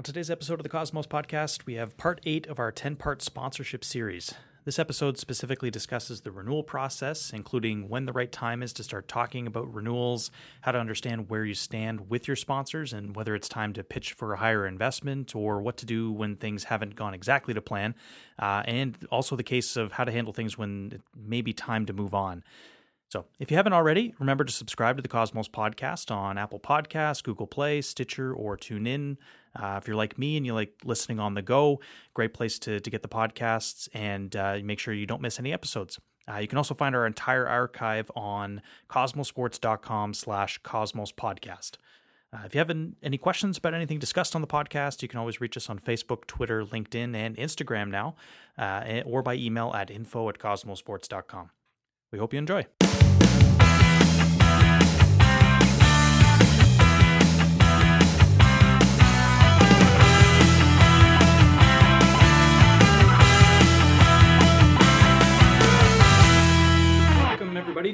On today's episode of the Cosmos Podcast, we have part 8 of our 10-part sponsorship series. This episode specifically discusses the renewal process, including when the right time is to start talking about renewals, how to understand where you stand with your sponsors, and whether it's time to pitch for a higher investment or what to do when things haven't gone exactly to plan, and also the case of how to handle things when it may be time to move on. So if you haven't already, remember to subscribe to the Cosmos Podcast on Apple Podcasts, Google Play, Stitcher, or TuneIn. If you're like me and you like listening on the go, great place to get the podcasts and make sure you don't miss any episodes. You can also find our entire archive on cosmosports.com/Cosmos Podcast. If you have any questions about anything discussed on the podcast, you can always reach us on Facebook, Twitter, LinkedIn, and Instagram now, or by email at info@cosmosports.com. We hope you enjoy.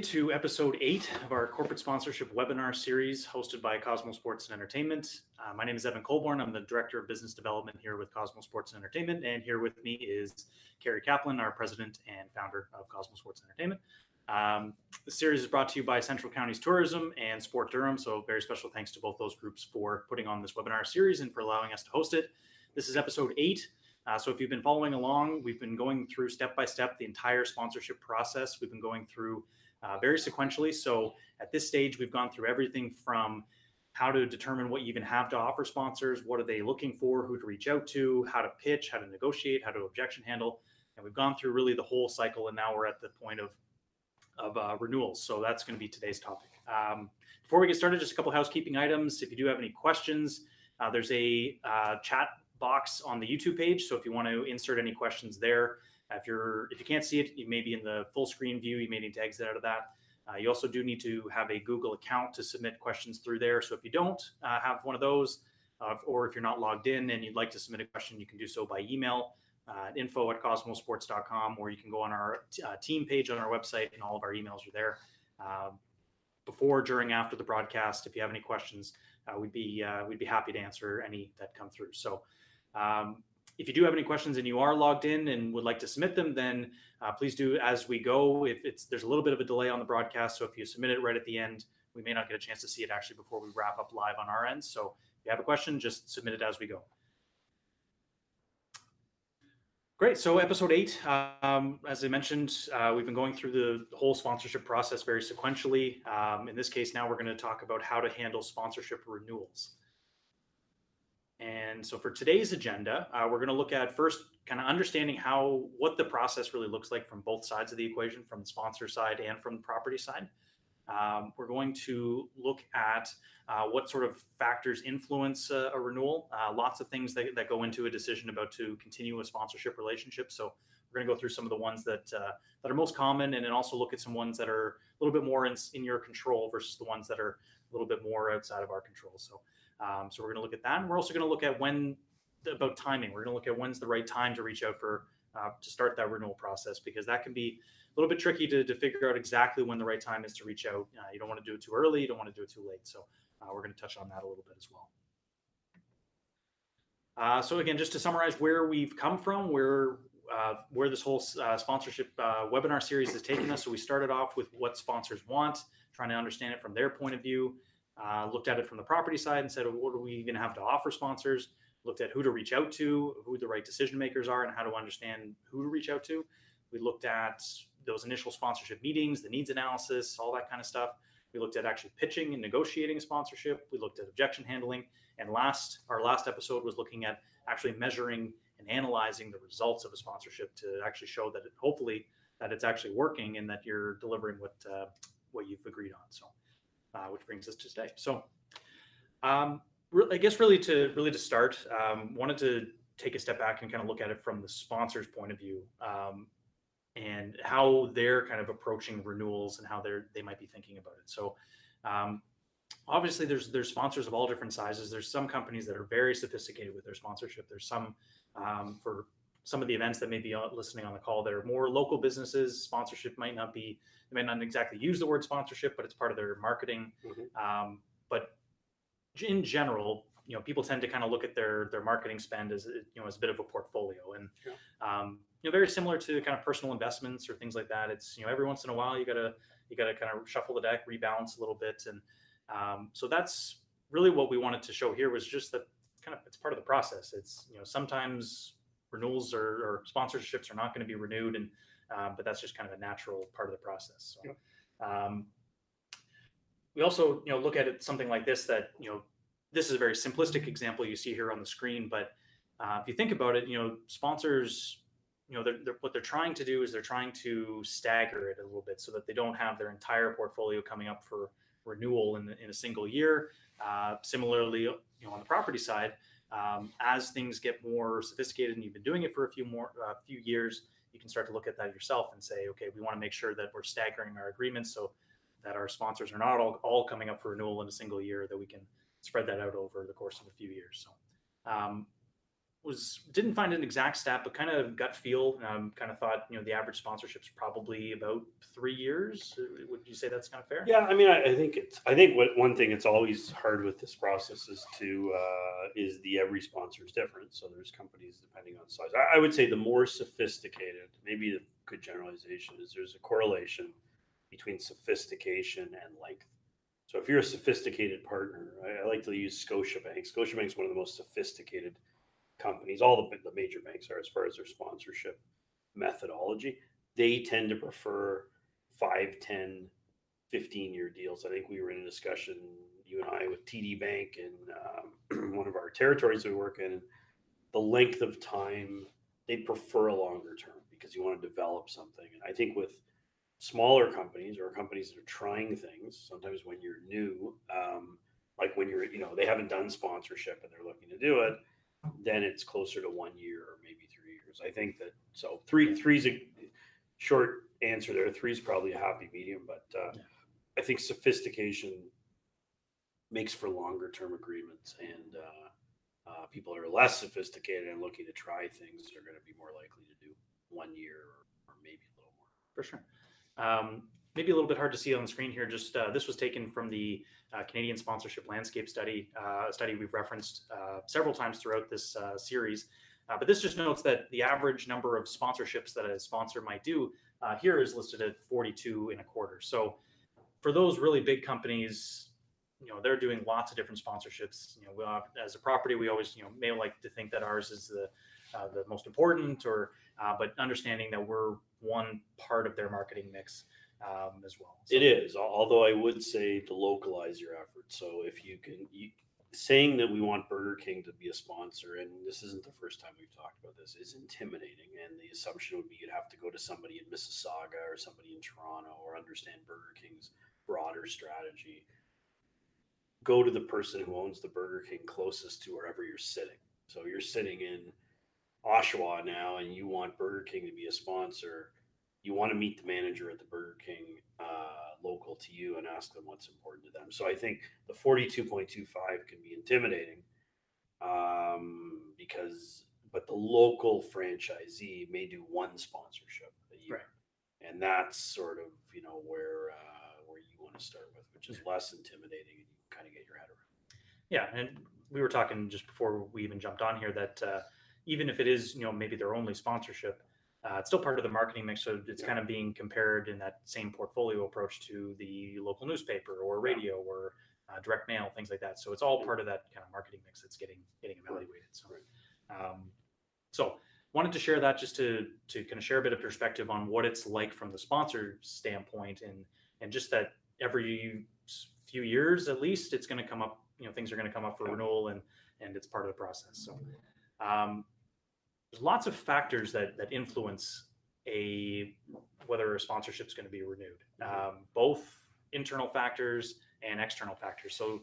To episode 8 of our corporate sponsorship webinar series hosted by Cosmo Sports and Entertainment. My name is Evan Colborne. I'm the Director of Business Development here with Cosmo Sports and Entertainment, and here with me is Kerry Kaplan, our President and Founder of Cosmo Sports and Entertainment. The series is brought to you by Central Counties Tourism and Sport Durham, so very special thanks to both those groups for putting on this webinar series and for allowing us to host it. This is episode 8. So if you've been following along, we've been going through step-by-step the entire sponsorship process. We've been going through very sequentially. So at this stage, we've gone through everything from how to determine what you even have to offer sponsors, what are they looking for, who to reach out to, how to pitch, how to negotiate, how to objection handle. And we've gone through really the whole cycle, and now we're at the point of renewals. So that's going to be today's topic. Before we get started, just a couple housekeeping items. If you do have any questions, there's a chat box on the YouTube page. So if you want to insert any questions there, if you can't see it, you may be in the full screen view. You may need to exit out of that. You also do need to have a Google account to submit questions through there. So if you don't have one of those, or if you're not logged in and you'd like to submit a question, you can do so by email, info@cosmosports.com, or you can go on our team page on our website, and all of our emails are there. Before, during, after the broadcast, if you have any questions, we'd be happy to answer any that come through. So. If you do have any questions and you are logged in and would like to submit them, then please do as we go. There's a little bit of a delay on the broadcast, so if you submit it right at the end, we may not get a chance to see it actually before we wrap up live on our end. So if you have a question, just submit it as we go. Great. So episode 8, as I mentioned, we've been going through the whole sponsorship process very sequentially. In this case, now we're going to talk about how to handle sponsorship renewals. And so for today's agenda, we're going to look at first kind of understanding what the process really looks like from both sides of the equation, from the sponsor side and from the property side. We're going to look at what sort of factors influence a renewal, lots of things that go into a decision about to continue a sponsorship relationship. So we're going to go through some of the ones that are most common, and then also look at some ones that are a little bit more in your control versus the ones that are a little bit more outside of our control. So we're going to look at that, and we're also going to look at about timing. We're going to look at when's the right time to reach out to start that renewal process, because that can be a little bit tricky to figure out exactly when the right time is to reach out. You don't want to do it too early. You don't want to do it too late. So we're going to touch on that a little bit as well. So again, just to summarize where we've come from, where this whole sponsorship webinar series has taken us. So we started off with what sponsors want, trying to understand it from their point of view. Looked at it from the property side and said, what do we even have to offer sponsors? Looked at who to reach out to, who the right decision makers are, and how to understand who to reach out to. We looked at those initial sponsorship meetings, the needs analysis, all that kind of stuff. We looked at actually pitching and negotiating a sponsorship. We looked at objection handling. And our last episode was looking at actually measuring and analyzing the results of a sponsorship to actually show that hopefully it's actually working and that you're delivering what you've agreed on. So. Which brings us to today. So I guess really to start, wanted to take a step back and kind of look at it from the sponsor's point of view, and how they're kind of approaching renewals and how they might be thinking about it. So obviously there's sponsors of all different sizes. There's some companies that are very sophisticated with their sponsorship. There's some for some of the events that may be listening on the call that are more local businesses. Sponsorship they might not exactly use the word sponsorship, but it's part of their marketing. Mm-hmm. But in general, you know, people tend to kind of look at their marketing spend as, you know, as a bit of a portfolio, and, you know, very similar to kind of personal investments or things like that. It's, you know, every once in a while you gotta kind of shuffle the deck, rebalance a little bit. And so that's really what we wanted to show here, was just that kind of, it's part of the process. It's, you know, sometimes renewals or sponsorships are not going to be renewed, and but that's just kind of a natural part of the process. So, we also, you know, look at it, something like this, that, you know, this is a very simplistic example you see here on the screen, but if you think about it, you know, sponsors, you know, they're, what they're trying to do is they're trying to stagger it a little bit so that they don't have their entire portfolio coming up for renewal in a single year. Similarly, you know, on the property side, as things get more sophisticated and you've been doing it for a few years, you can start to look at that yourself and say, okay, we want to make sure that we're staggering our agreements so that our sponsors are not all coming up for renewal in a single year, that we can spread that out over the course of a few years. So didn't find an exact stat, but kind of gut feel, kind of thought, you know, the average sponsorship's probably about 3 years. Would you say that's kind of fair? Yeah, I mean, I think one thing that's always hard with this process is to every sponsor is different. So there's companies depending on size. I would say the more sophisticated, maybe a good generalization is there's a correlation between sophistication and length. So if you're a sophisticated partner, I like to use Scotiabank. Scotiabank's one of the most sophisticated companies, all the major banks are, as far as their sponsorship methodology. They tend to prefer 5, 10, 15-year deals. I think we were in a discussion, you and I, with TD Bank in one of our territories we work in. The length of time, they prefer a longer term because you want to develop something. And I think with smaller companies or companies that are trying things, sometimes when you're new, like when you're, you know, they haven't done sponsorship and they're looking to do it, then it's closer to 1 year or maybe 3 years. I think that, so three's a short answer there. Three's probably a happy medium, but I think sophistication makes for longer term agreements, and people that are less sophisticated and looking to try things are going to be more likely to do 1 year or maybe a little more. For sure. Maybe a little bit hard to see on the screen here. Just this was taken from the Canadian sponsorship landscape study, a study we've referenced several times throughout this series. But this just notes that the average number of sponsorships that a sponsor might do here is listed at 42.25. So for those really big companies, you know, they're doing lots of different sponsorships. You know, as a property, we always, you know, may like to think that ours is the most important, or but understanding that we're one part of their marketing mix. As well. So. It is, although I would say to localize your efforts. So if you can, saying that we want Burger King to be a sponsor, and this isn't the first time we've talked about this, is intimidating. And the assumption would be you'd have to go to somebody in Mississauga or somebody in Toronto, or understand Burger King's broader strategy. Go to the person who owns the Burger King closest to wherever you're sitting. So you're sitting in Oshawa now and you want Burger King to be a sponsor. You want to meet the manager at the Burger King local to you and ask them what's important to them. So I think the 42.25 can be intimidating but the local franchisee may do one sponsorship a year. Right. And that's sort of, you know, where you want to start with, which is less intimidating and you can kind of get your head around. Yeah. And we were talking just before we even jumped on here that even if it is, you know, maybe their only sponsorship, it's still part of the marketing mix, so it's kind of being compared in that same portfolio approach to the local newspaper or radio or direct mail, things like that. So it's all part of that kind of marketing mix that's getting evaluated. So, so wanted to share that just to kind of share a bit of perspective on what it's like from the sponsor standpoint, and just that every few years at least it's going to come up. You know, things are going to come up for renewal, and it's part of the process. So. There's lots of factors that influence whether a sponsorship is going to be renewed, both internal factors and external factors. So, you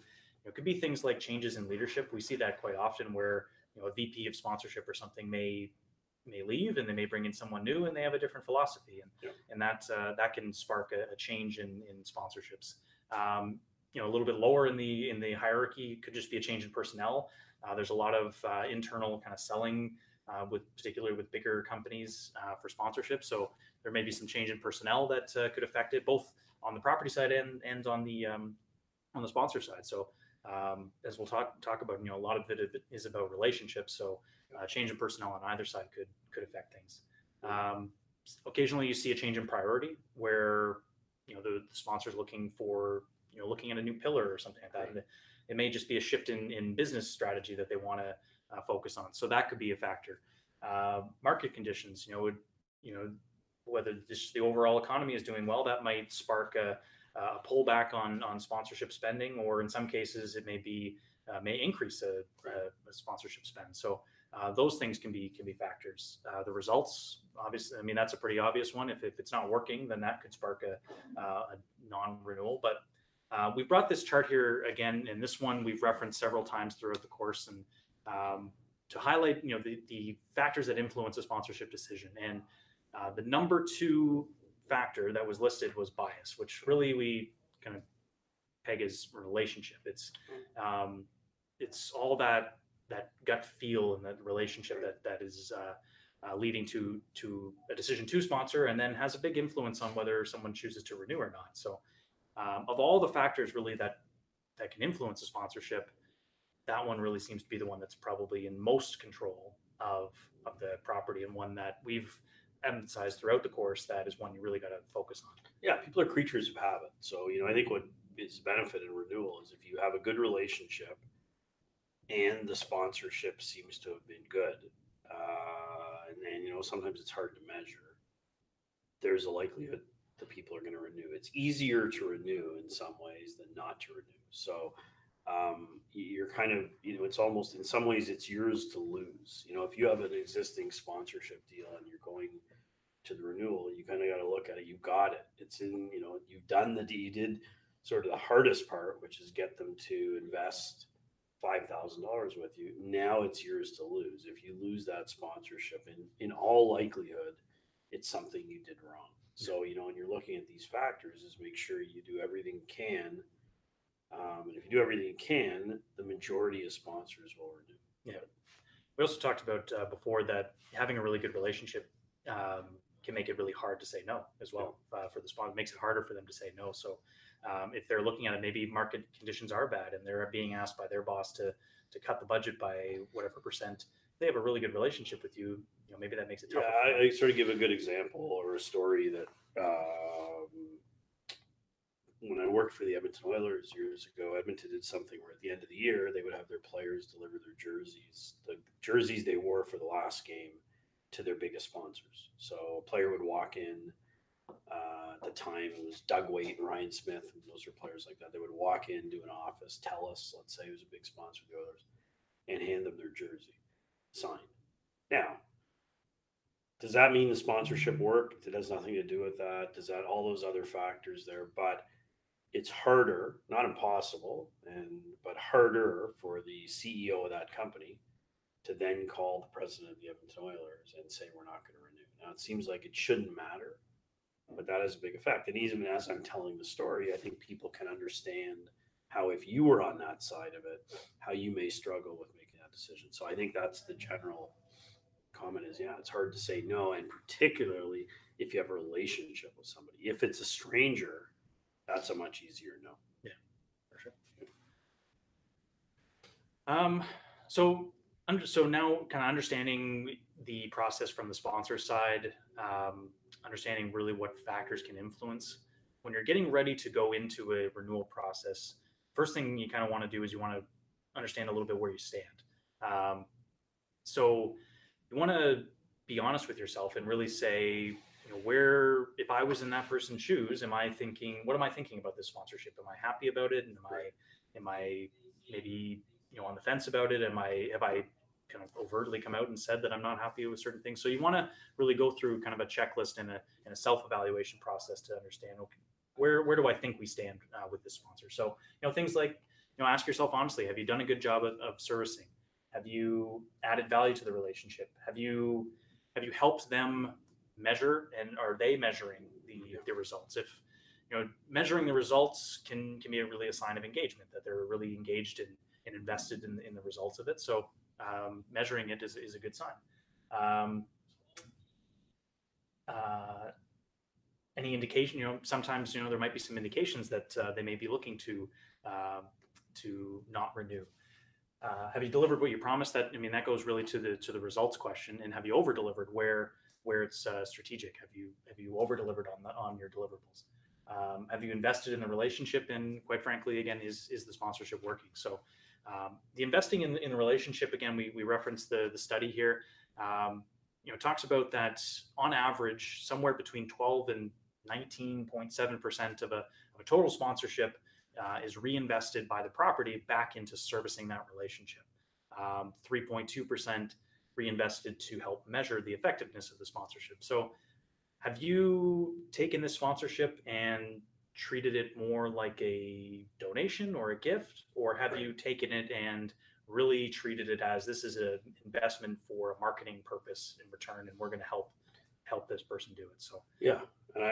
know, it could be things like changes in leadership. We see that quite often where, you know, a VP of sponsorship or something may leave, and they may bring in someone new and they have a different philosophy, and that can spark a change in sponsorships. You know, a little bit lower in the hierarchy could just be a change in personnel. There's a lot of internal kind of selling. Particularly with bigger companies for sponsorship. So there may be some change in personnel that could affect it, both on the property side and on the sponsor side. So As we'll talk about, you know, a lot of it is about relationships. So change in personnel on either side could affect things. Occasionally you see a change in priority where, you know, the sponsor's looking for, you know, looking at a new pillar or something like that. And it may just be a shift in business strategy that they want to focus on. So that could be a factor. Market conditions, whether the overall economy is doing well, that might spark a pullback on sponsorship spending, or in some cases it may increase a sponsorship spend. So those things can be factors. The results, obviously, I mean, that's a pretty obvious one. If it's not working, then that could spark a non-renewal. But we brought this chart here again, and this one we've referenced several times throughout the course, and to highlight, you know, the factors that influence a sponsorship decision. And the number two factor that was listed was bias, which really we kind of peg as relationship. It's all that gut feel and that relationship that is leading to a decision to sponsor, and then has a big influence on whether someone chooses to renew or not. So of all the factors really that can influence a sponsorship, that one really seems to be the one that's probably in most control of the property, and one that we've emphasized throughout the course that is one you really got to focus on. Yeah, people are creatures of habit. So, you know, I think what is the benefit in renewal is if you have a good relationship and the sponsorship seems to have been good, and then, you know, sometimes it's hard to measure, there's a likelihood that people are going to renew. It's easier to renew in some ways than not to renew. So you're kind of, you know, it's almost, in some ways it's yours to lose. You know, if you have an existing sponsorship deal and you're going to the renewal, you kind of got to look at it. You've got it. It's in, you know, you've done you did sort of the hardest part, which is get them to invest $5,000 with you. Now it's yours to lose. If you lose that sponsorship, in all likelihood, it's something you did wrong. So, you know, when you're looking at these factors, is make sure you do everything you can. And if you do everything you can, the majority of sponsors will renew. Yeah. We also talked about before that having a really good relationship can make it really hard to say no as well. Yeah. For the sponsor. It makes it harder for them to say no. So if they're looking at it, maybe market conditions are bad and they're being asked by their boss to cut the budget by whatever percent. If they have a really good relationship with you, you know, maybe that makes it tougher. Yeah, I sort of give a good example or a story that when I worked for the Edmonton Oilers years ago, Edmonton did something where at the end of the year, they would have their players deliver their jerseys, the jerseys they wore for the last game, to their biggest sponsors. So a player would walk in, at the time it was Doug Weight and Ryan Smith, and those were players like that. They would walk into an office, TELUS, let's say, it was a big sponsor of the Oilers, and hand them their jersey signed. Now, does that mean the sponsorship worked? It has nothing to do with that. Does that, all those other factors there, but it's harder, not impossible, but harder for the CEO of that company to then call the president of the Edmonton Oilers and say, we're not going to renew. Now, it seems like it shouldn't matter, but that has a big effect. And even as I'm telling the story, I think people can understand how, if you were on that side of it, how you may struggle with making that decision. So I think that's the general comment is, yeah, it's hard to say no, and particularly if you have a relationship with somebody. If it's a stranger, that's a much easier no. Yeah, for sure. Yeah. So now kind of understanding the process from the sponsor side, understanding really what factors can influence. When you're getting ready to go into a renewal process, first thing you kind of want to do is you want to understand a little bit where you stand. So you want to be honest with yourself and really say, you know, where, if I was in that person's shoes, what am I thinking about this sponsorship? Am I happy about it? And am I maybe, you know, on the fence about it? Have I kind of overtly come out and said that I'm not happy with certain things? So you want to really go through kind of a checklist and a self-evaluation process to understand, okay, where do I think we stand with this sponsor? So, you know, things like, you know, ask yourself honestly, have you done a good job of servicing? Have you added value to the relationship? Have you helped them measure, and are they measuring the results? If, you know, measuring the results can be really a sign of engagement, that they're really engaged and invested in the results of it. So measuring it is a good sign. Any indication, you know, sometimes, you know, there might be some indications that they may be looking to to not renew? Have you delivered what you promised? That, I mean, that goes really to the results question. And have you over delivered where it's strategic? Have you over delivered on your deliverables? Have you invested in the relationship? And quite frankly, again, is the sponsorship working? So the investing in the relationship, again, we referenced the study here, talks about that on average, somewhere between 12 and 19.7% of a total sponsorship is reinvested by the property back into servicing that relationship. 3.2% reinvested to help measure the effectiveness of the sponsorship. So have you taken this sponsorship and treated it more like a donation or a gift, or have you taken it and really treated it as this is an investment for a marketing purpose in return, and we're going to help this person do it? So yeah,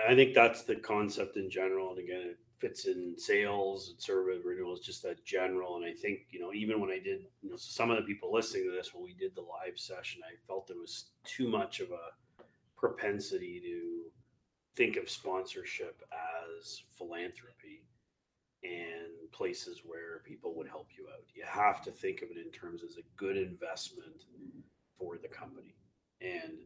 I think that's the concept in general. And again, it fits in sales and service renewals, just that general. And I think, even when I did, some of the people listening to this, when we did the live session, I felt there was too much of a propensity to think of sponsorship as philanthropy and places where people would help you out. You have to think of it in terms as a good investment for the company. And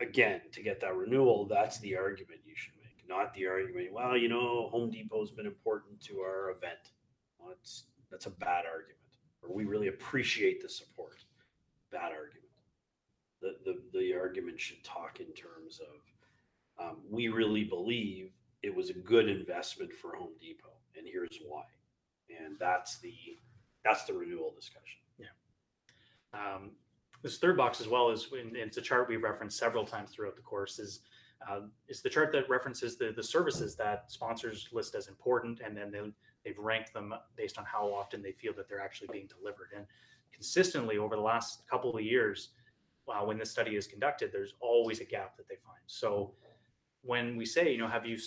again, to get that renewal, that's the argument you should make, not the argument, well, Home Depot's been important to our event. Well, that's a bad argument. Or we really appreciate the support. Bad argument. The argument should talk in terms of we really believe it was a good investment for Home Depot, and here's why. And that's the renewal discussion. Yeah. This third box as well is, and it's a chart we've referenced several times throughout the course, is the chart that references the services that sponsors list as important, and then they've ranked them based on how often they feel that they're actually being delivered. And consistently over the last couple of years, when this study is conducted, there's always a gap that they find. So when we say, have you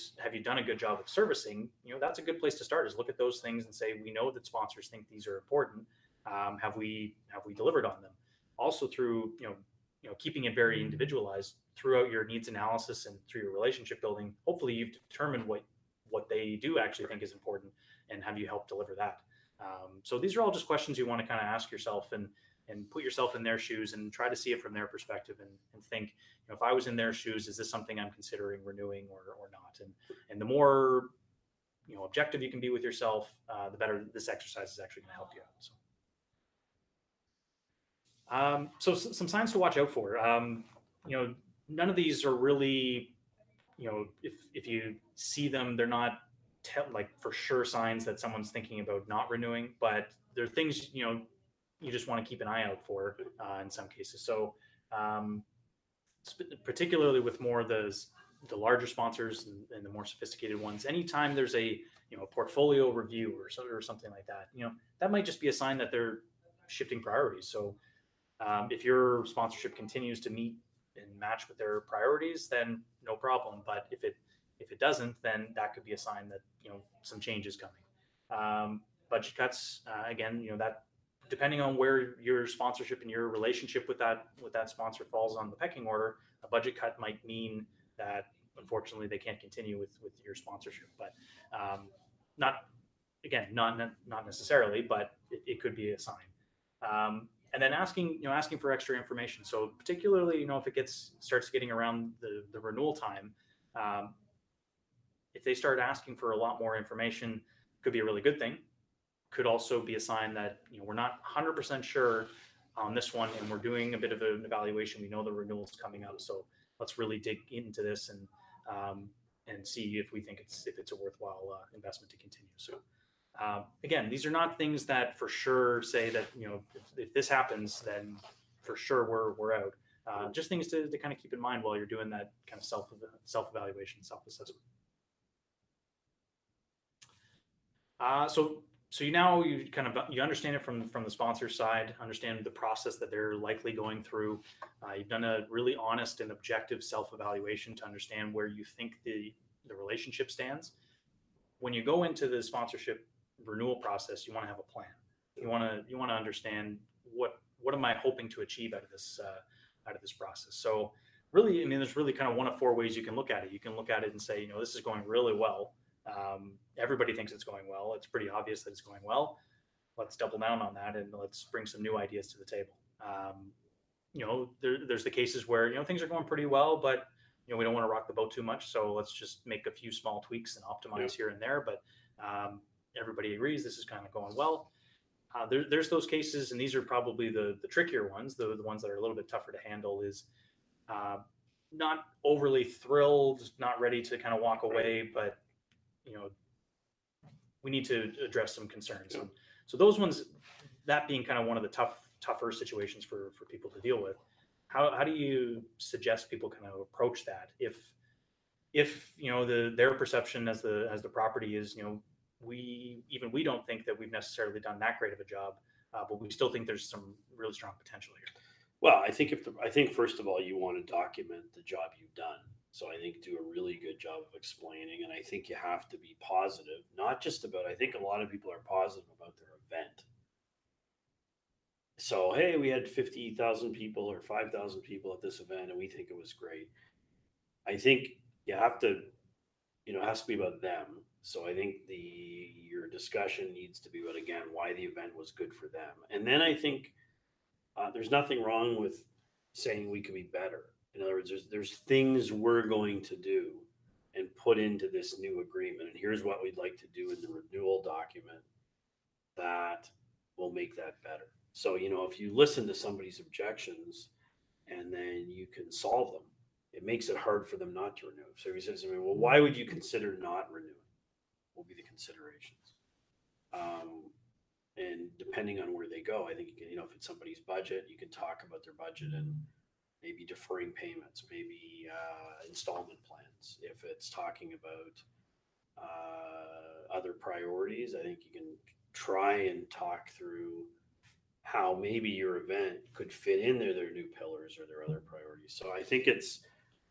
done a good job of servicing, that's a good place to start, is look at those things and say, we know that sponsors think these are important. Have we delivered on them? Also through, keeping it very individualized throughout your needs analysis and through your relationship building, hopefully you've determined what they do actually think is important, and have you helped deliver that? So these are all just questions you want to kind of ask yourself and put yourself in their shoes and try to see it from their perspective and think, if I was in their shoes, is this something I'm considering renewing or not? And the more, objective you can be with yourself, the better this exercise is actually going to help you out. So. So some signs to watch out for. None of these are really, if you see them, they're not like for sure signs that someone's thinking about not renewing, but they're things, you just want to keep an eye out for in some cases. So particularly with more of the larger sponsors and the more sophisticated ones, anytime there's a, a portfolio review or something like that, that might just be a sign that they're shifting priorities. So if your sponsorship continues to meet and match with their priorities, then no problem. But if it doesn't, then that could be a sign that, some change is coming. Budget cuts, again, that, depending on where your sponsorship and your relationship with that sponsor falls on the pecking order, a budget cut might mean that unfortunately they can't continue with your sponsorship, but not necessarily, but it could be a sign. And then asking for extra information. So particularly, if it starts getting around the renewal time, if they start asking for a lot more information, could be a really good thing. Could also be a sign that, we're not 100% sure on this one, and we're doing a bit of an evaluation. We know the renewal's coming up, so let's really dig into this and see if we think it's a worthwhile investment to continue. So again, these are not things that for sure say that, if this happens, then for sure we're out. Just things to kind of keep in mind while you're doing that kind of self-evaluation, self-assessment. So you understand it from the sponsor side, understand the process that they're likely going through. You've done a really honest and objective self-evaluation to understand where you think the relationship stands. When you go into the sponsorship renewal process, you want to have a plan. You want to understand what am I hoping to achieve out of this process. So really, there's really kind of one of four ways you can look at it. You can look at it and say, this is going really well. Everybody thinks it's going well. It's pretty obvious that it's going well. Let's double down on that and let's bring some new ideas to the table. You know, there's the cases where, you know, things are going pretty well, but, you know, we don't want to rock the boat too much. So let's just make a few small tweaks and optimize here and there. But everybody agrees this is kind of going well. There's those cases, and these are probably the trickier ones, the ones that are a little bit tougher to handle, is not overly thrilled, not ready to kind of walk away, but, you know, we need to address some concerns. Yeah. So those ones, that being kind of one of the tougher situations for people to deal with. How do you suggest people kind of approach that? If you know, their perception as the property is, you know, we don't think that we've necessarily done that great of a job, but we still think there's some really strong potential here. Well, I think first of all, you want to document the job you've done. So I think do a really good job of explaining, and I think you have to be positive, not just about, I think a lot of people are positive about their event. So, hey, we had 50,000 people or 5,000 people at this event, and we think it was great. I think you have to, you know, it has to be about them. So I think your discussion needs to be about, again, why the event was good for them. And then I think there's nothing wrong with saying we could be better. In other words, there's things we're going to do and put into this new agreement. And here's what we'd like to do in the renewal document that will make that better. So, you know, if you listen to somebody's objections and then you can solve them, it makes it hard for them not to renew. So he says to me, well, why would you consider not renewing? Will be the considerations. And depending on where they go, I think, you know, if it's somebody's budget, you can talk about their budget and maybe deferring payments, maybe installment plans. If it's talking about other priorities, I think you can try and talk through how maybe your event could fit in their new pillars or their other priorities. So I think it's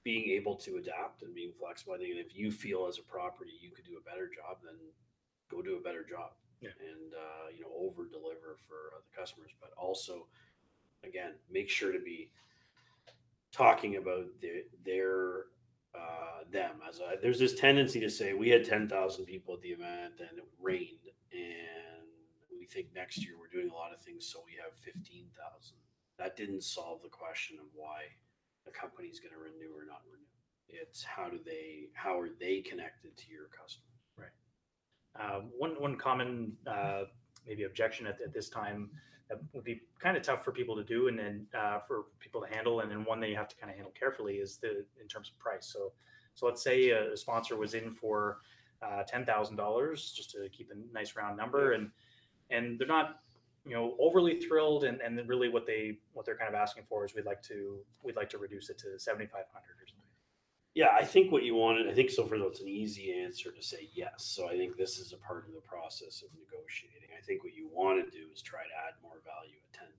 being able to adapt and being flexible. I think if you feel as a property you could do a better job, then go do a better job. Yeah. And, you know, over deliver for the customers, but also, again, make sure to be talking about them. There's this tendency to say we had 10,000 people at the event and it rained, and we think next year we're doing a lot of things, so we have 15,000. That didn't solve the question of why a company is going to renew or not renew. It's how are they connected to your customer? Right. One common maybe objection at this time that would be kind of tough for people to do, and then for people to handle, and then one that you have to kind of handle carefully is in terms of price. So let's say a sponsor was in for $10,000, just to keep a nice round number, and they're not, you know, overly thrilled, and really what they're kind of asking for is we'd like to reduce it to 7,500 or something. Yeah, I think what you wanted, I think so far though, it's an easy answer to say yes. So I think this is a part of the process of negotiating. I think what you want to do is try to add more value at 10,000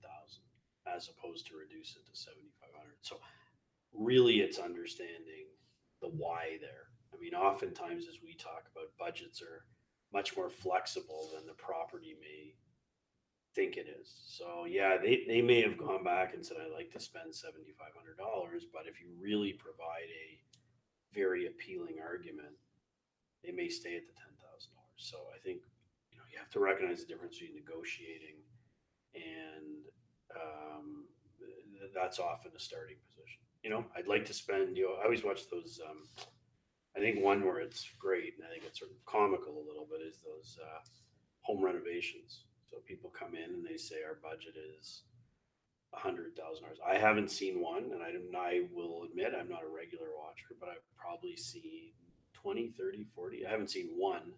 as opposed to reduce it to 7,500. So really, it's understanding the why there. I mean, oftentimes as we talk about, budgets are much more flexible than the property may think it is. So yeah, they may have gone back and said, I'd like to spend $7,500, but if you really provide a very appealing argument, they may stay at the $10,000. So I think, you know, you have to recognize the difference between negotiating and that's often a starting position. You know, I'd like to spend, you know, I always watch those I think one where it's great, and I think it's sort of comical a little bit, is those home renovations. So people come in and they say our budget is $100,000. I haven't seen one, and I will admit I'm not a regular watcher, but I've probably seen 20, 30, 40. I haven't seen one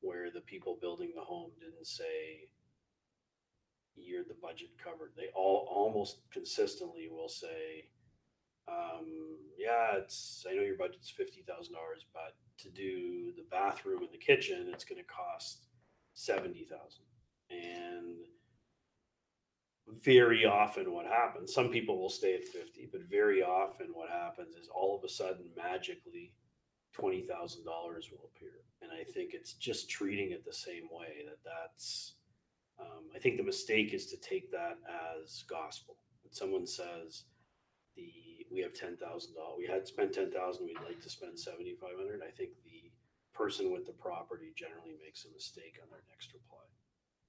where the people building the home didn't say you're the budget covered. They all almost consistently will say, yeah, I know your budget's $50,000, but to do the bathroom and the kitchen, it's going to cost $70,000. And very often what happens, some people will stay at 50, but very often what happens is all of a sudden, magically, $20,000 will appear. And I think it's just treating it the same way that's, I think the mistake is to take that as gospel. When someone says, we have $10,000. We had spent $10,000. We'd like to spend $7,500. I think the person with the property generally makes a mistake on their next reply.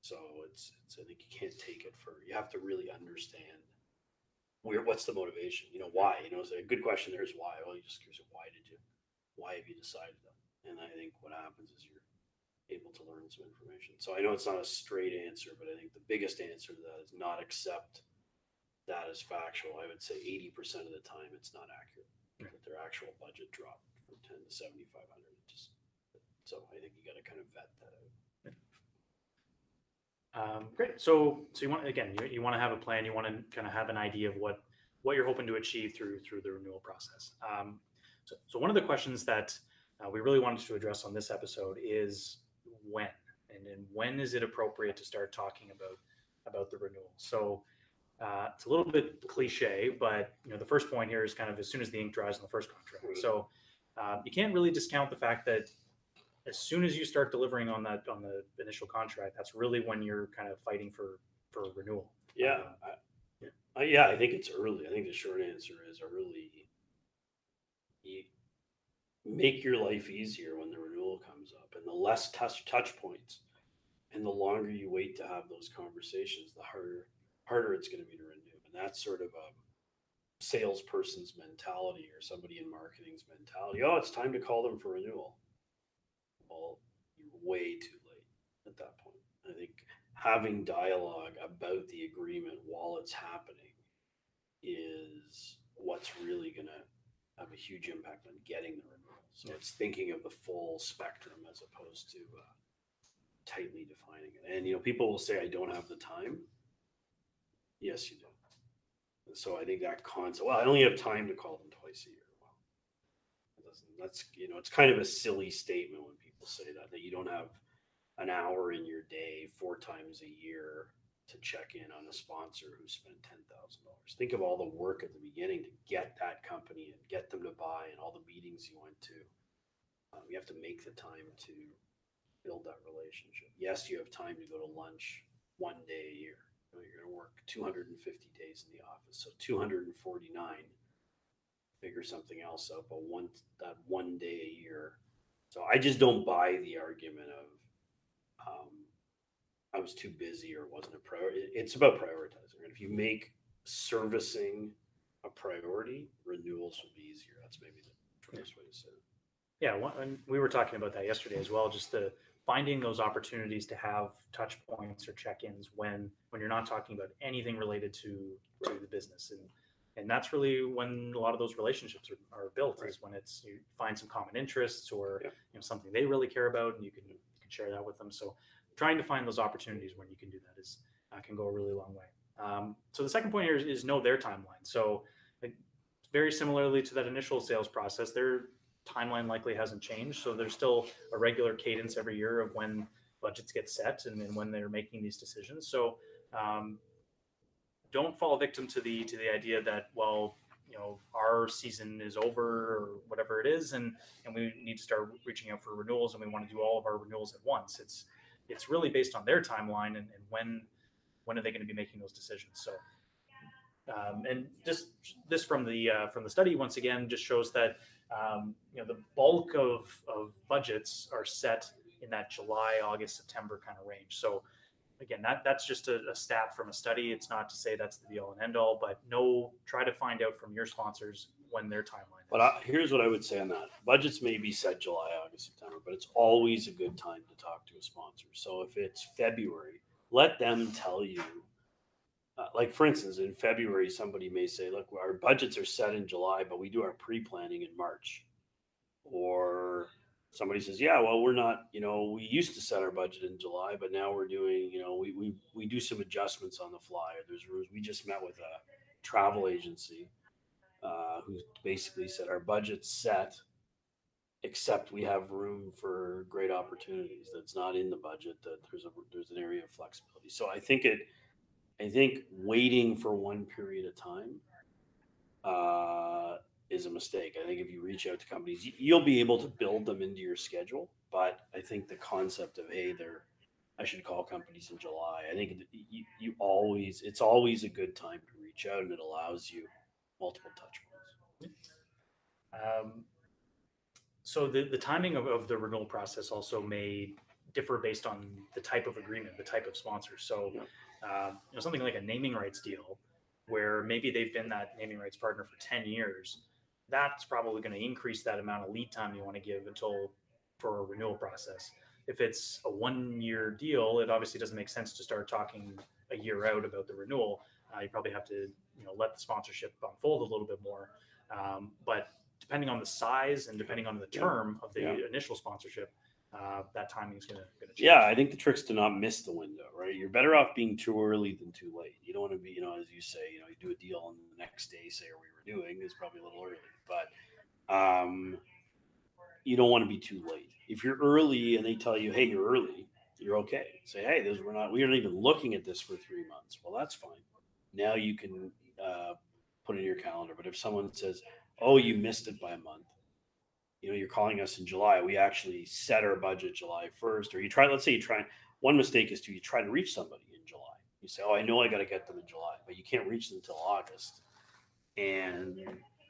So it's I think you can't take it for, you have to really understand what's the motivation, why, it's a good question. There's why. Well, you just curious, why have you decided that? And I think what happens is you're able to learn some information. So I know it's not a straight answer, but I think the biggest answer to that is not accept that as factual. I would say 80% of the time it's not accurate. That their actual budget dropped from 10 to 7,500. So I think you got to kind of vet that out. Great. So you want, again, you want to have a plan. You want to kind of have an idea of what you're hoping to achieve through the renewal process. So one of the questions that we really wanted to address on this episode is when, and when is it appropriate to start talking about the renewal? So it's a little bit cliche, but the first point here is kind of as soon as the ink dries on the first contract. So you can't really discount the fact that as soon as you start delivering on the initial contract, that's really when you're kind of fighting for renewal. Yeah. I think it's early. I think the short answer is early. You make your life easier when the renewal comes up, and the less touch points and the longer you wait to have those conversations, the harder it's going to be to renew. And that's sort of a salesperson's mentality or somebody in marketing's mentality. Oh, it's time to call them for renewal. Well, you're way too late at that point. I think having dialogue about the agreement while it's happening is what's really going to have a huge impact on getting the renewal. So it's thinking of the full spectrum as opposed to tightly defining it. And, people will say, I don't have the time. Yes, you do. And so I think that concept, well, I only have time to call them twice a year. Well, that's, it's kind of a silly statement when people say that you don't have an hour in your day 4 times a year to check in on a sponsor who spent $10,000. Think of all the work at the beginning to get that company and get them to buy and all the meetings you went to. You have to make the time to build that relationship. Yes, you have time to go to lunch 1 day a year. You're going to work 250 days in the office. So 249, figure something else out, but that one day a year. So I just don't buy the argument of I was too busy or wasn't a priority. It's about prioritizing. Right? If you make servicing a priority, renewals will be easier. That's maybe the best way to say it. Yeah, and we were talking about that yesterday as well, just the finding those opportunities to have touch points or check-ins when you're not talking about anything related to the business. And that's really when a lot of those relationships are built, is when it's you find some common interests or something they really care about, and you can share that with them. So trying to find those opportunities when you can do that is can go a really long way. So the second point here is know their timeline. So very similarly to that initial sales process, they're timeline likely hasn't changed. So there's still a regular cadence every year of when budgets get set and when they're making these decisions. So don't fall victim to the idea that, well, our season is over or whatever it is, and we need to start reaching out for renewals and we want to do all of our renewals at once. It's really based on their timeline and when are they going to be making those decisions. So and just this from the study, once again, just shows that the bulk of budgets are set in that July, August, September kind of range. So again, that's just a stat from a study. It's not to say that's the be all and end all, but try to find out from your sponsors when their timeline is. But here's what I would say on that. Budgets may be set July, August, September, but it's always a good time to talk to a sponsor. So if it's February, let them tell you. Like, for instance, in February, somebody may say, look, our budgets are set in July, but we do our pre-planning in March. Or somebody says, yeah, well, we're not, we used to set our budget in July, but now we're doing, we do some adjustments on the fly. We just met with a travel agency who basically said our budget's set, except we have room for great opportunities. That's not in the budget, that there's an area of flexibility. So I think waiting for one period of time is a mistake. I think if you reach out to companies, you'll be able to build them into your schedule. But I think the concept of, hey, I should call companies in July. I think it's always a good time to reach out, and it allows you multiple touch points. So the timing of the renewal process also may differ based on the type of agreement, the type of sponsor. So something like a naming rights deal where maybe they've been that naming rights partner for 10 years, that's probably going to increase that amount of lead time you want to give until for a renewal process. If it's a one-year deal, it obviously doesn't make sense to start talking a year out about the renewal. You probably have to let the sponsorship unfold a little bit more. But depending on the size and depending on the term of the initial sponsorship, that timing is going to change. Yeah, I think the trick's to not miss the window, right? You're better off being too early than too late. You don't want to be, as you say, you do a deal and the next day say, are we renewing? It's probably a little early, but you don't want to be too late. If you're early and they tell you, hey, you're early, you're okay. Say, hey, we aren't even looking at this for 3 months. Well, that's fine. Now you can put it in your calendar. But if someone says, oh, you missed it by a month, you're calling us in July. We actually set our budget July 1st. Or one mistake is you try to reach somebody in July. You say, oh, I know I got to get them in July, but you can't reach them until August. And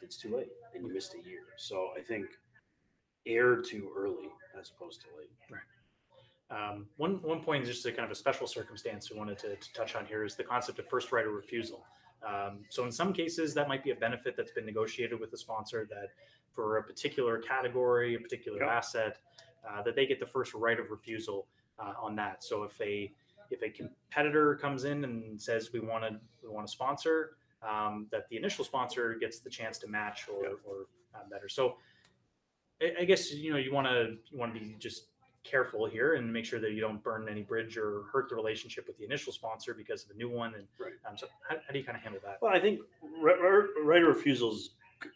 it's too late and you missed a year. So I think err too early as opposed to late. Right. One point, just a kind of a special circumstance we wanted to touch on here is the concept of first right of refusal. So in some cases, that might be a benefit that's been negotiated with the sponsor that for a particular category, a particular asset, that they get the first right of refusal on that. So if a competitor comes in and says we want to sponsor, that the initial sponsor gets the chance to match or better. So I guess you want to be just careful here and make sure that you don't burn any bridge or hurt the relationship with the initial sponsor because of a new one. And so how do you kind of handle that? Well, I think right of refusals,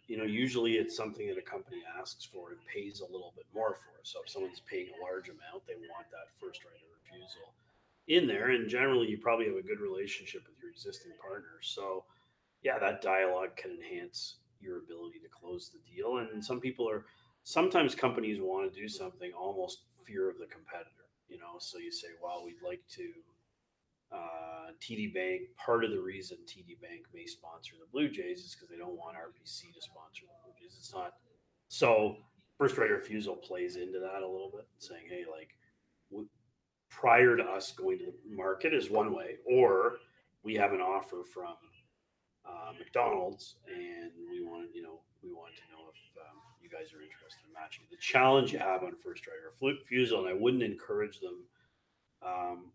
usually it's something that a company asks for and pays a little bit more for. So if someone's paying a large amount, they want that first right of refusal in there. And generally, you probably have a good relationship with your existing partner. So yeah, that dialogue can enhance your ability to close the deal. And sometimes companies want to do something almost fear of the competitor, so you say, well, we'd like to TD Bank. Part of the reason TD Bank may sponsor the Blue Jays is because they don't want RBC to sponsor the Blue Jays. It's not. So first right of refusal plays into that a little bit, saying, hey, prior to us going to the market is one way, or we have an offer from McDonald's and we want to know if you guys are interested in matching. The challenge you have on first right of refusal, and I wouldn't encourage them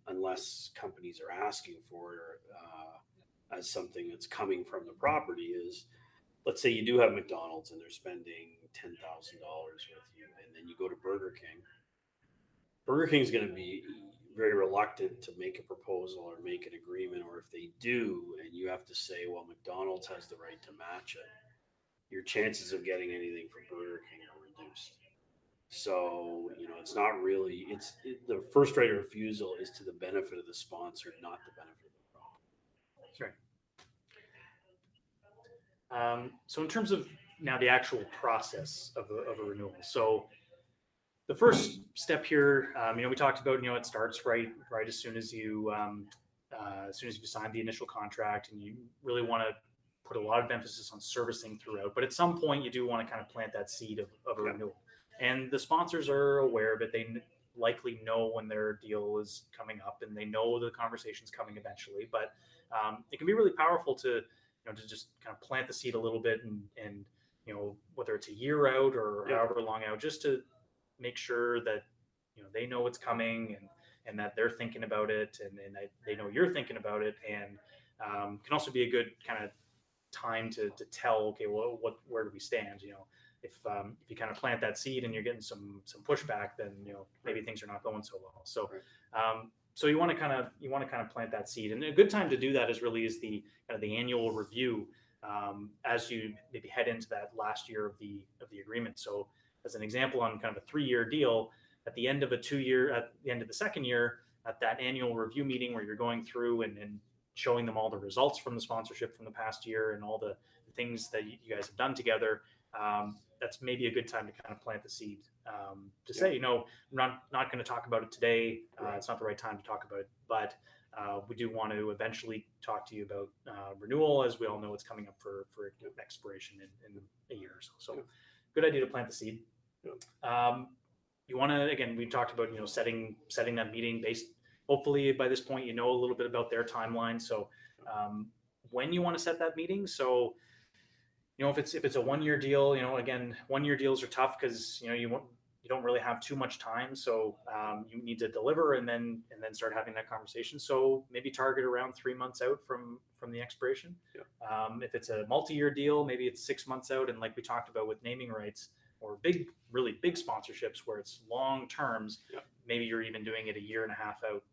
unless companies are asking for it or as something that's coming from the property, is let's say you do have McDonald's and they're spending $10,000 with you, and then you go to Burger King. Burger King's going to be very reluctant to make a proposal or make an agreement, or if they do and you have to say, well, McDonald's has the right to match it, your chances of getting anything from Burger King are reduced. So, it's not really, the first right of refusal is to the benefit of the sponsor, not the benefit of the product. That's right. So in terms of now the actual process of a renewal, so the first step here, we talked about, it starts right as soon as you sign the initial contract, and you really want to put a lot of emphasis on servicing throughout. But at some point, you do want to kind of plant that seed of a renewal. And the sponsors are aware of it. They likely know when their deal is coming up, and they know the conversation's coming eventually. But it can be really powerful to, to just kind of plant the seed a little bit, and whether it's a year out or however long out, just to make sure that they know what's coming and that they're thinking about it, and that they know you're thinking about it, and can also be a good kind of time to tell, okay, well, where do we stand? If you kind of plant that seed and you're getting some pushback, then maybe things are not going so well. So so you want to kind of plant that seed, and a good time to do that is the kind of the annual review as you maybe head into that last year of the agreement. So as an example, on kind of a 3-year deal, at the end of the second year, at that annual review meeting where you're going through and showing them all the results from the sponsorship from the past year and all the things that you guys have done together, that's maybe a good time to kind of plant the seed to say, I'm not going to talk about it today. It's not the right time to talk about it, but we do want to eventually talk to you about renewal, as we all know it's coming up for expiration in a year or so. So good idea to plant the seed. You want to, again, we talked about, setting that meeting based, hopefully by this point, a little bit about their timeline. So when you want to set that meeting. So, if it's a 1 year deal, again, 1 year deals are tough because, you don't really have too much time. So you need to deliver and then start having that conversation. So maybe target around 3 months out from the expiration. Yeah. If it's a multi-year deal, maybe it's 6 months out. And like we talked about with naming rights or really big sponsorships where it's long terms, yeah. Maybe you're even doing it a year and a half out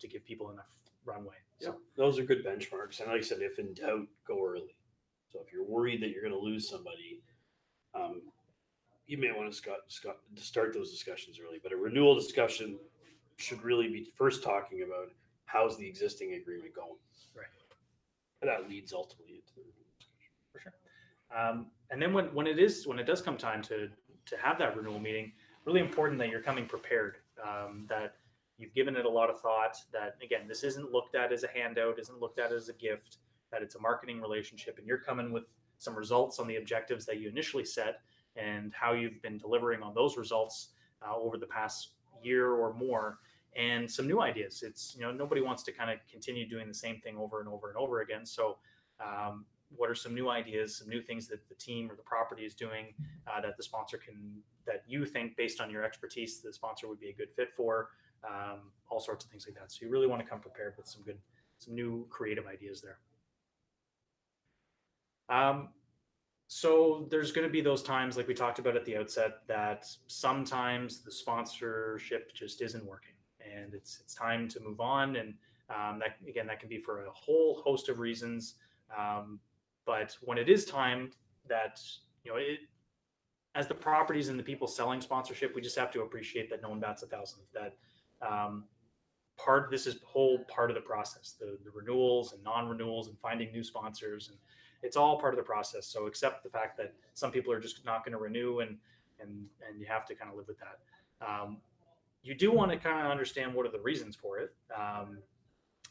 to give people enough runway. So those are good benchmarks. And like I said, if in doubt, go early. So if you're worried that you're going to lose somebody, you may want to start those discussions early, but a renewal discussion should really be first talking about how's the existing agreement going. Right. And that leads ultimately into the renewal discussion. For sure. And then when it does come time to have that renewal meeting, really important that you're coming prepared, that you've given it a lot of thought, that, again, this isn't looked at as a handout, isn't looked at as a gift, that it's a marketing relationship, and you're coming with some results on the objectives that you initially set, and how you've been delivering on those results over the past year or more, and some new ideas. It's, nobody wants to kind of continue doing the same thing over and over and over again. So what are some new ideas, some new things that the team or the property is doing that the sponsor that you think, based on your expertise, the sponsor would be a good fit for, all sorts of things like that. So you really want to come prepared with some new creative ideas there. So there's going to be those times, like we talked about at the outset, that sometimes the sponsorship just isn't working, and it's time to move on. And that can be for a whole host of reasons. But when it is time, that as the properties and the people selling sponsorship, we just have to appreciate that no one bats 1,000. That this is whole part of the process, the renewals and non-renewals and finding new sponsors, and it's all part of the process. So accept the fact that some people are just not going to renew, and you have to kind of live with that. You do want to kind of understand what are the reasons for it.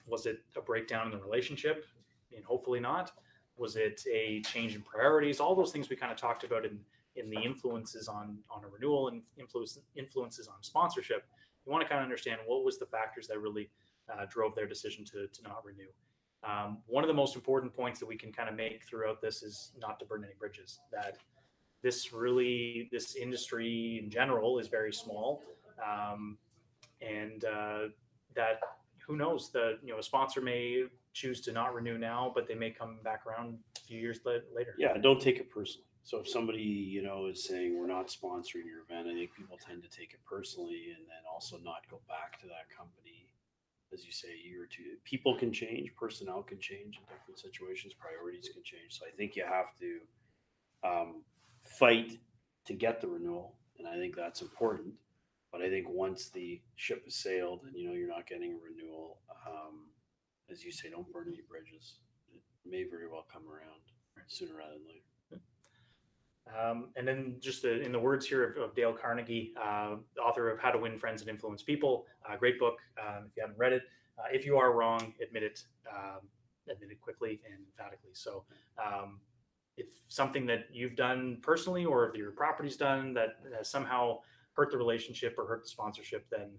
Was it a breakdown in the relationship? I mean, hopefully not. Was it a change in priorities? All those things we kind of talked about in the influences on a renewal and influences on sponsorship. You want to kind of understand what was the factors that really drove their decision to not renew. One of the most important points that we can kind of make throughout this is not to burn any bridges, that this industry in general is very small. That who knows, a sponsor may choose to not renew now, but they may come back around a few years later. Yeah. Don't take it personally. So if somebody, is saying we're not sponsoring your event, I think people tend to take it personally and then also not go back to that company. As you say, a year or two, people can change, personnel can change in different situations, priorities can change. So I think you have to fight to get the renewal, and I think that's important. But I think once the ship has sailed and you're not getting a renewal, as you say, don't burn any bridges. It may very well come around sooner rather than later. And then just in the words here of Dale Carnegie, author of How to Win Friends and Influence People, great book. If you haven't read it, if you are wrong, admit it quickly and emphatically. So if something that you've done personally or if your property's done that has somehow hurt the relationship or hurt the sponsorship, then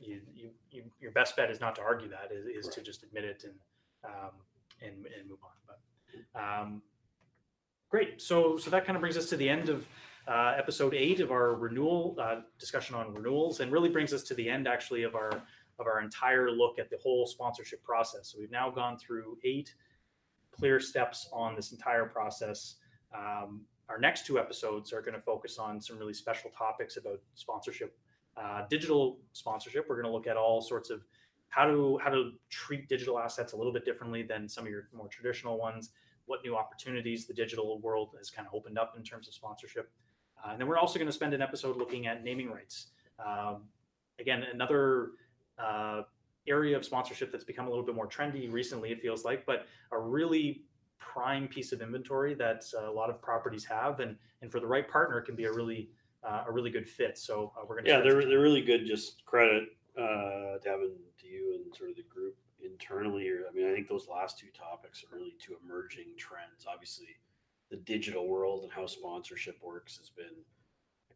your best bet is not to argue that, is right. To just admit it and move on. But, great. So that kind of brings us to the end of episode 8 of our renewal discussion on renewals, and really brings us to the end actually of our entire look at the whole sponsorship process. So we've now gone through 8 clear steps on this entire process. Our next 2 episodes are going to focus on some really special topics about sponsorship, digital sponsorship. We're going to look at all sorts of how to treat digital assets a little bit differently than some of your more traditional ones. What new opportunities the digital world has kind of opened up in terms of sponsorship. And then we're also going to spend an episode looking at naming rights. Again, another area of sponsorship that's become a little bit more trendy recently, it feels like, but a really prime piece of inventory that a lot of properties have. And for the right partner, it can be a really good fit. So we're going to. Yeah, they're really good. Just credit to Evan, to you, and sort of the group internally. I think those last 2 topics are really 2 emerging trends. Obviously, the digital world and how sponsorship works has been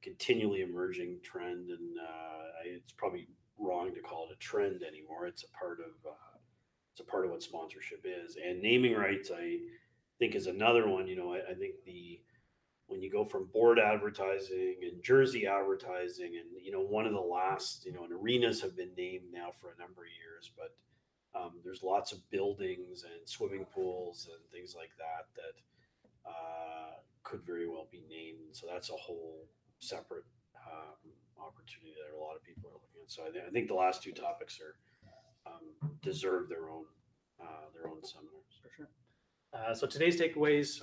a continually emerging trend, and it's probably wrong to call it a trend anymore. It's a part of what sponsorship is. And naming rights, I think, is another one. You know, I think when you go from board advertising and jersey advertising, and one of the last, and arenas have been named now for a number of years, but there's lots of buildings and swimming pools and things like that that could very well be named. So that's a whole separate opportunity that a lot of people are looking at. So I think the last two topics are deserve their own seminars for sure. So today's takeaways,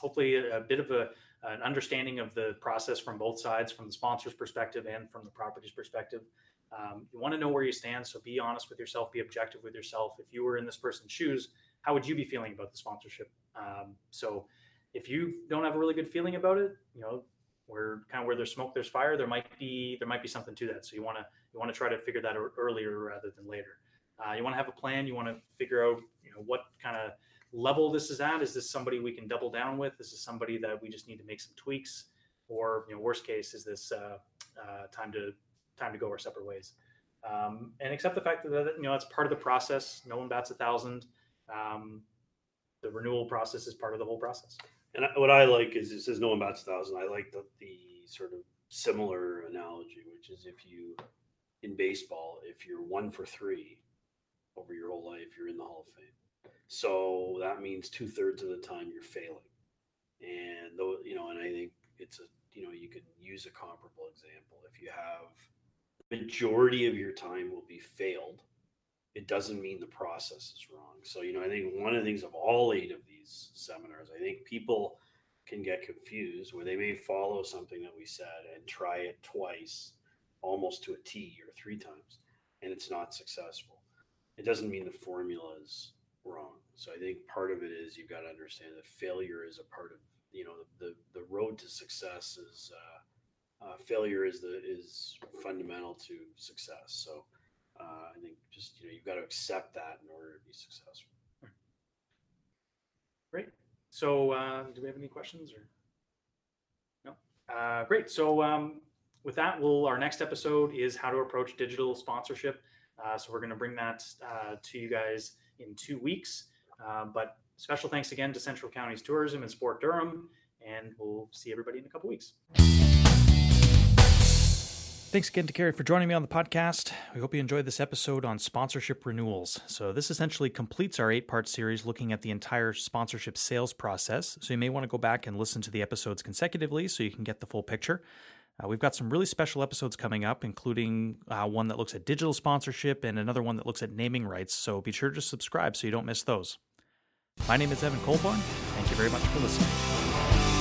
hopefully a bit of an understanding of the process from both sides, from the sponsor's perspective and from the property's perspective. You want to know where you stand, so be honest with yourself, be objective with yourself. If you were in this person's shoes, how would you be feeling about the sponsorship? So if you don't have a really good feeling about it, where kind of where there's smoke, there's fire, there might be something to that. So you want to try to figure that out earlier rather than later. You want to have a plan. You want to figure out, what kind of level this is at. Is this somebody we can double down with? Is this somebody that we just need to make some tweaks? Or, worst case, is this time to go our separate ways? And accept the fact that, that's part of the process. No one bats 1,000. The renewal process is part of the whole process. And what I like is it says no one bats 1,000. I like the sort of similar analogy, which is in baseball, if you're 1 for 3 over your whole life, you're in the Hall of Fame. So that means 2/3 of the time you're failing. And though, and I think it's you could use a comparable example. If you have the majority of your time will be failed, it doesn't mean the process is wrong. So, I think one of the things of all 8 of these seminars, I think people can get confused where they may follow something that we said and try it twice, almost to a T, or 3 times, and it's not successful. It doesn't mean the formula is wrong. So I think part of it is you've got to understand that failure is a part of, the road to success is failure is fundamental to success. So I think just, you've got to accept that in order to be successful. Great. So do we have any questions or no? Great. So with that, our next episode is how to approach digital sponsorship. So we're going to bring that to you guys in 2 weeks. But special thanks again to Central Counties Tourism and Sport Durham, and we'll see everybody in a couple weeks. Thanks again to Kerry for joining me on the podcast. We hope you enjoyed this episode on sponsorship renewals. So this essentially completes our 8-part series looking at the entire sponsorship sales process. So you may want to go back and listen to the episodes consecutively so you can get the full picture. We've got some really special episodes coming up, including one that looks at digital sponsorship and another one that looks at naming rights. So be sure to subscribe so you don't miss those. My name is Evan Colborne. Thank you very much for listening.